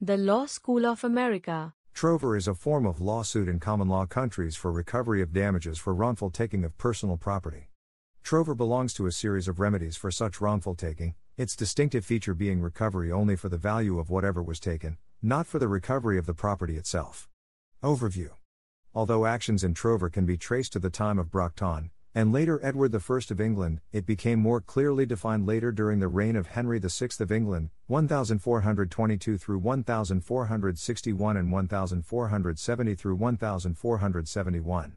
The Law School of America. Trover is a form of lawsuit in common law countries for recovery of damages for wrongful taking of personal property. Trover belongs to a series of remedies for such wrongful taking, its distinctive feature being recovery only for the value of whatever was taken, not for the recovery of the property itself. Overview. Although actions in Trover can be traced to the time of Bracton, and later Edward I of England, it became more clearly defined later during the reign of Henry VI of England, 1422 through 1461 and 1470 through 1471.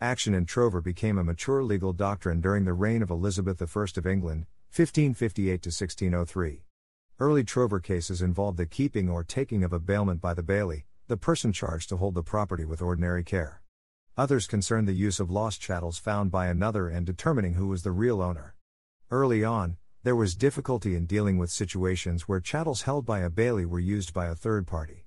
Action in Trover became a mature legal doctrine during the reign of Elizabeth I of England, 1558 to 1603. Early Trover cases involved the keeping or taking of a bailment by the bailey, the person charged to hold the property with ordinary care. Others concern the use of lost chattels found by another and determining who was the real owner. Early on, there was difficulty in dealing with situations where chattels held by a bailey were used by a third party.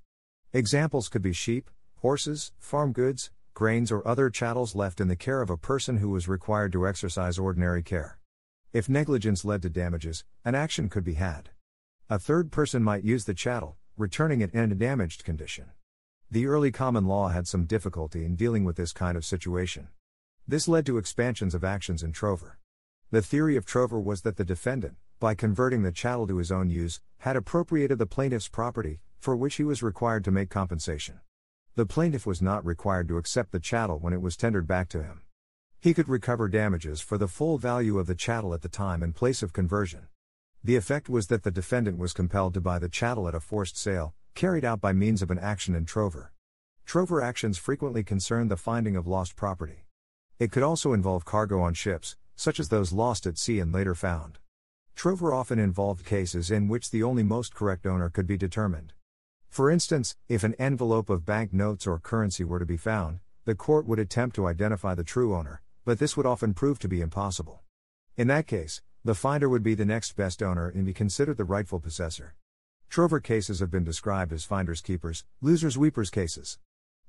Examples could be sheep, horses, farm goods, grains or other chattels left in the care of a person who was required to exercise ordinary care. If negligence led to damages, an action could be had. A third person might use the chattel, returning it in a damaged condition. The early common law had some difficulty in dealing with this kind of situation. This led to expansions of actions in Trover. The theory of Trover was that the defendant, by converting the chattel to his own use, had appropriated the plaintiff's property, for which he was required to make compensation. The plaintiff was not required to accept the chattel when it was tendered back to him. He could recover damages for the full value of the chattel at the time and place of conversion. The effect was that the defendant was compelled to buy the chattel at a forced sale, carried out by means of an action in Trover. Trover actions frequently concern the finding of lost property. It could also involve cargo on ships, such as those lost at sea and later found. Trover often involved cases in which the only most correct owner could be determined. For instance, if an envelope of bank notes or currency were to be found, the court would attempt to identify the true owner, but this would often prove to be impossible. In that case, the finder would be the next best owner and be considered the rightful possessor. Trover cases have been described as finders keepers, losers weepers cases.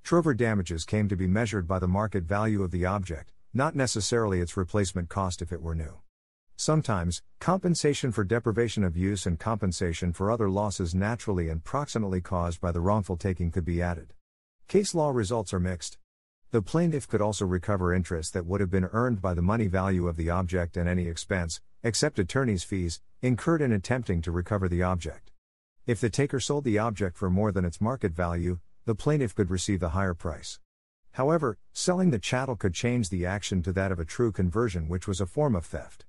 Trover damages came to be measured by the market value of the object, not necessarily its replacement cost if it were new. Sometimes, compensation for deprivation of use and compensation for other losses naturally and proximately caused by the wrongful taking could be added. Case law results are mixed. The plaintiff could also recover interest that would have been earned by the money value of the object and any expense, except attorney's fees, incurred in attempting to recover the object. If the taker sold the object for more than its market value, the plaintiff could receive the higher price. However, selling the chattel could change the action to that of a true conversion, which was a form of theft.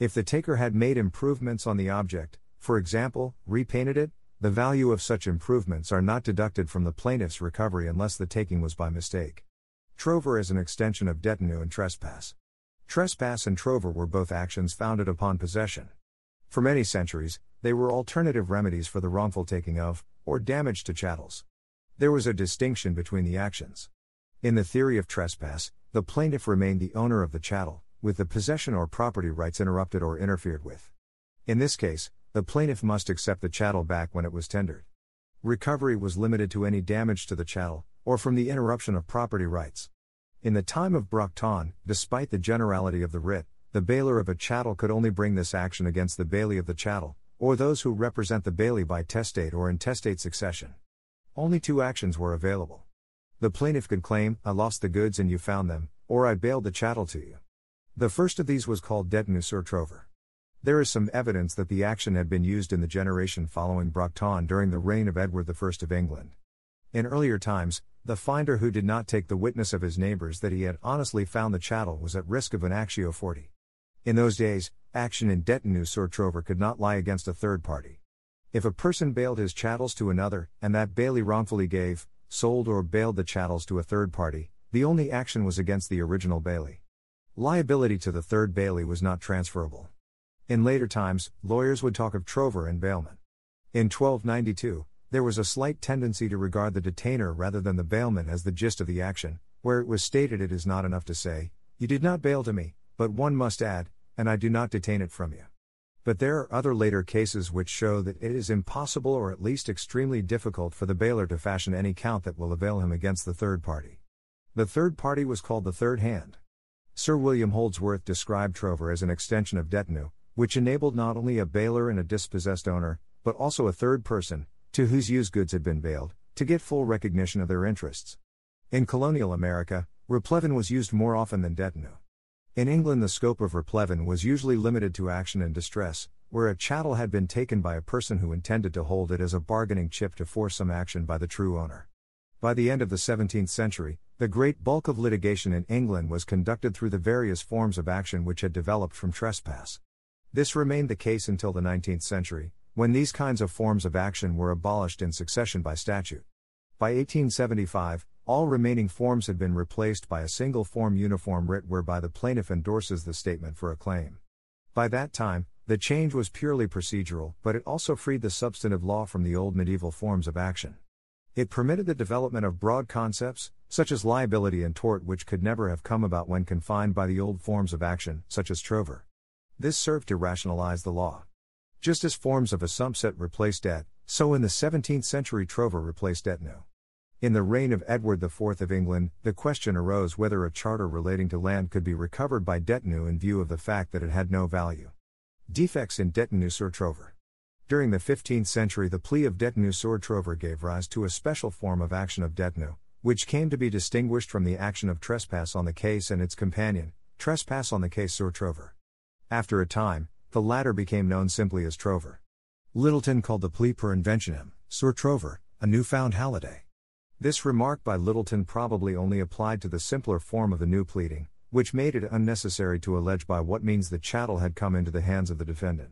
If the taker had made improvements on the object, for example, repainted it, the value of such improvements are not deducted from the plaintiff's recovery unless the taking was by mistake. Trover is an extension of detinue and trespass. Trespass and Trover were both actions founded upon possession. For many centuries, they were alternative remedies for the wrongful taking of, or damage to chattels. There was a distinction between the actions. In the theory of trespass, the plaintiff remained the owner of the chattel, with the possession or property rights interrupted or interfered with. In this case, the plaintiff must accept the chattel back when it was tendered. Recovery was limited to any damage to the chattel, or from the interruption of property rights. In the time of Bracton, despite the generality of the writ, the bailor of a chattel could only bring this action against the bailey of the chattel, or those who represent the bailey by testate or intestate succession. Only two actions were available. The plaintiff could claim, "I lost the goods and you found them," or "I bailed the chattel to you." The first of these was called detinue sur Trover. There is some evidence that the action had been used in the generation following Bracton during the reign of Edward I of England. In earlier times, the finder who did not take the witness of his neighbors that he had honestly found the chattel was at risk of an actio forti. In those days, action in detinue sur Trover could not lie against a third party. If a person bailed his chattels to another, and that bailey wrongfully gave, sold or bailed the chattels to a third party, the only action was against the original bailey. Liability to the third bailey was not transferable. In later times, lawyers would talk of Trover and bailment. In 1292, there was a slight tendency to regard the detainer rather than the bailment as the gist of the action, where it was stated it is not enough to say, "You did not bail to me," but one must add, "and I do not detain it from you." But there are other later cases which show that it is impossible or at least extremely difficult for the bailor to fashion any count that will avail him against the third party. The third party was called the third hand. Sir William Holdsworth described Trover as an extension of detinue, which enabled not only a bailor and a dispossessed owner, but also a third person, to whose use goods had been bailed, to get full recognition of their interests. In colonial America, replevin was used more often than detinue. In England, the scope of replevin was usually limited to action and distress, where a chattel had been taken by a person who intended to hold it as a bargaining chip to force some action by the true owner. By the end of the 17th century, the great bulk of litigation in England was conducted through the various forms of action which had developed from trespass. This remained the case until the 19th century, when these kinds of forms of action were abolished in succession by statute. By 1875, all remaining forms had been replaced by a single form uniform writ whereby the plaintiff endorses the statement for a claim. By that time, the change was purely procedural, but it also freed the substantive law from the old medieval forms of action. It permitted the development of broad concepts, such as liability and tort, which could never have come about when confined by the old forms of action, such as trover. This served to rationalize the law. Just as forms of assumpsit replaced debt, so in the 17th century trover replaced detinue. In the reign of Edward IV of England, the question arose whether a charter relating to land could be recovered by detinue in view of the fact that it had no value. Defects in detinue sur trover. During the 15th century, the plea of detinue sur trover gave rise to a special form of action of detinue, which came to be distinguished from the action of trespass on the case and its companion, trespass on the case sur trover. After a time, the latter became known simply as trover. Littleton called the plea per inventionem, sur trover, a newfound holiday. This remark by Littleton probably only applied to the simpler form of the new pleading, which made it unnecessary to allege by what means the chattel had come into the hands of the defendant.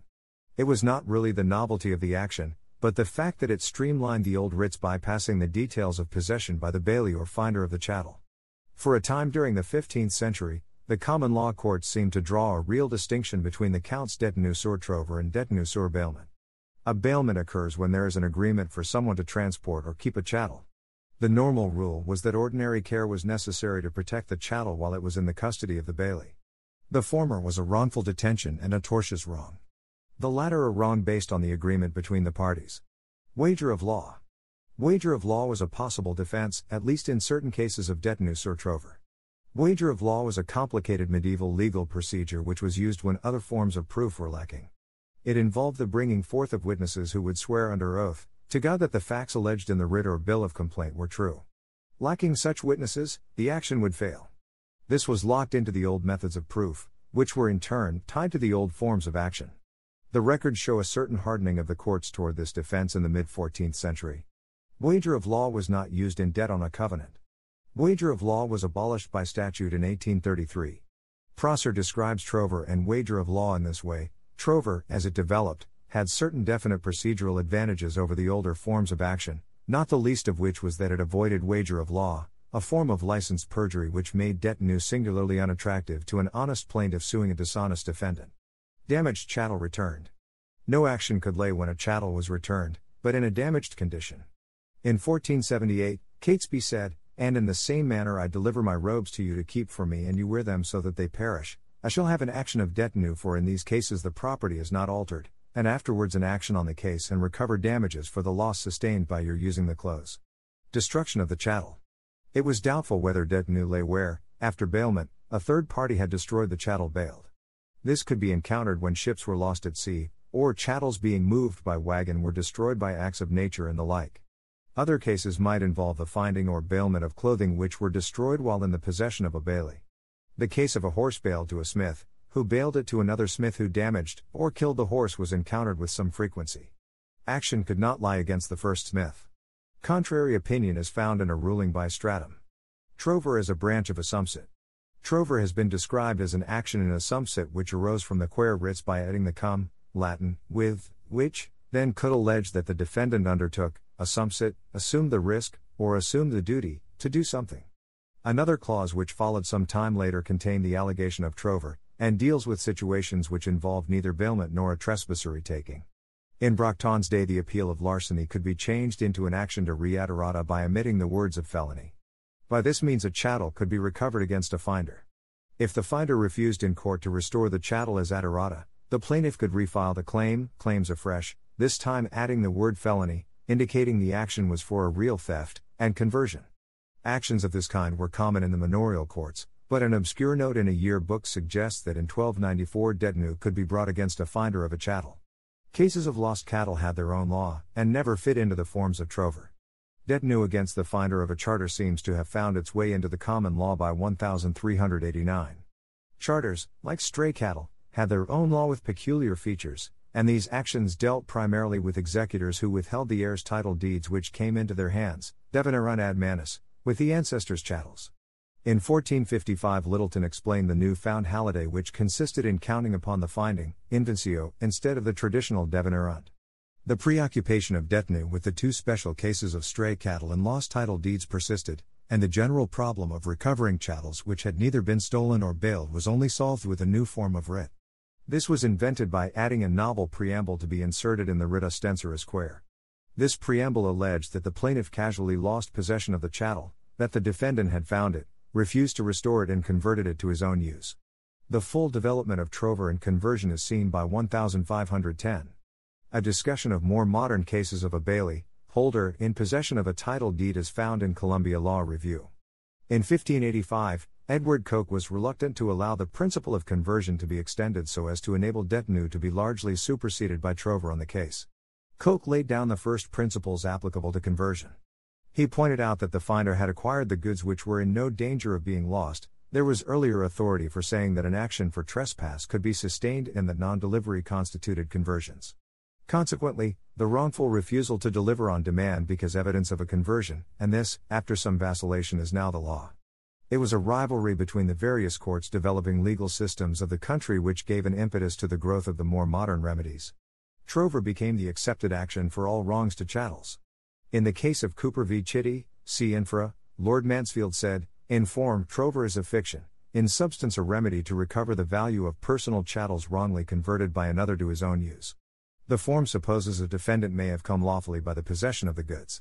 It was not really the novelty of the action, but the fact that it streamlined the old writs bypassing the details of possession by the bailee or finder of the chattel. For a time during the 15th century, the common law courts seemed to draw a real distinction between the counts detinue sur trover and detinue sur bailment. A bailment occurs when there is an agreement for someone to transport or keep a chattel. The normal rule was that ordinary care was necessary to protect the chattel while it was in the custody of the bailee. The former was a wrongful detention and a tortious wrong. The latter a wrong based on the agreement between the parties. Wager of law. Wager of law was a possible defense, at least in certain cases of detinue sur trover. Wager of law was a complicated medieval legal procedure which was used when other forms of proof were lacking. It involved the bringing forth of witnesses who would swear under oath to God that the facts alleged in the writ or bill of complaint were true. Lacking such witnesses, the action would fail. This was locked into the old methods of proof, which were in turn tied to the old forms of action. The records show a certain hardening of the courts toward this defense in the mid-14th century. Wager of law was not used in debt on a covenant. Wager of law was abolished by statute in 1833. Prosser describes trover and wager of law in this way. Trover, as it developed, had certain definite procedural advantages over the older forms of action, not the least of which was that it avoided wager of law, a form of licensed perjury which made detinue singularly unattractive to an honest plaintiff suing a dishonest defendant. Damaged chattel returned. No action could lay when a chattel was returned, but in a damaged condition. In 1478, Catesby said, "And in the same manner I deliver my robes to you to keep for me, and you wear them so that they perish, I shall have an action of detinue, for in these cases the property is not altered, and afterwards an action on the case and recover damages for the loss sustained by your using the clothes." Destruction of the chattel. It was doubtful whether detinue lay where, after bailment, a third party had destroyed the chattel bailed. This could be encountered when ships were lost at sea, or chattels being moved by wagon were destroyed by acts of nature and the like. Other cases might involve the finding or bailment of clothing which were destroyed while in the possession of a bailee. The case of a horse bailed to a smith, who bailed it to another smith who damaged or killed the horse was encountered with some frequency. Action could not lie against the first smith. Contrary opinion is found in a ruling by Stratum. Trover is a branch of assumpsit. Trover has been described as an action in assumpsit which arose from the quare writs by adding the cum, Latin, with, which, then could allege that the defendant undertook, assumpsit, assumed the risk, or assumed the duty, to do something. Another clause which followed some time later contained the allegation of trover, and deals with situations which involve neither bailment nor a trespassory taking. In Bracton's day, the appeal of larceny could be changed into an action de re aderata by omitting the words of felony. By this means a chattel could be recovered against a finder. If the finder refused in court to restore the chattel as aderata, the plaintiff could refile the claims afresh, this time adding the word felony, indicating the action was for a real theft, and conversion. Actions of this kind were common in the manorial courts, but an obscure note in a year book suggests that in 1294 detinue could be brought against a finder of a chattel. Cases of lost cattle had their own law, and never fit into the forms of trover. Debt new against the finder of a charter seems to have found its way into the common law by 1389. Charters, like stray cattle, had their own law with peculiar features, and these actions dealt primarily with executors who withheld the heirs' title deeds which came into their hands, devenirant ad manus, with the ancestors' chattels. In 1455 Littleton explained the new found halidae which consisted in counting upon the finding, invencio, instead of the traditional devenirant. The preoccupation of Detenu with the two special cases of stray cattle and lost title deeds persisted, and the general problem of recovering chattels which had neither been stolen or bailed was only solved with a new form of writ. This was invented by adding a novel preamble to be inserted in the writ ostensoris quaere. This preamble alleged that the plaintiff casually lost possession of the chattel, that the defendant had found it, refused to restore it and converted it to his own use. The full development of trover and conversion is seen by 1510. A discussion of more modern cases of a bailey, holder, in possession of a title deed is found in Columbia Law Review. In 1585, Edward Coke was reluctant to allow the principle of conversion to be extended so as to enable detenu to be largely superseded by trover on the case. Coke laid down the first principles applicable to conversion. He pointed out that the finder had acquired the goods which were in no danger of being lost. There was earlier authority for saying that an action for trespass could be sustained and that non-delivery constituted conversions. Consequently, the wrongful refusal to deliver on demand because evidence of a conversion, and this, after some vacillation, is now the law. It was a rivalry between the various courts developing legal systems of the country which gave an impetus to the growth of the more modern remedies. Trover became the accepted action for all wrongs to chattels. In the case of Cooper v. Chitty, c. infra, Lord Mansfield said, "In form, trover is a fiction, in substance a remedy to recover the value of personal chattels wrongly converted by another to his own use." The form supposes a defendant may have come lawfully by the possession of the goods.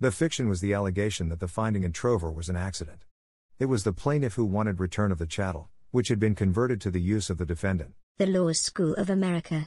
The fiction was the allegation that the finding in trover was an accident. It was the plaintiff who wanted return of the chattel, which had been converted to the use of the defendant. The Law School of America.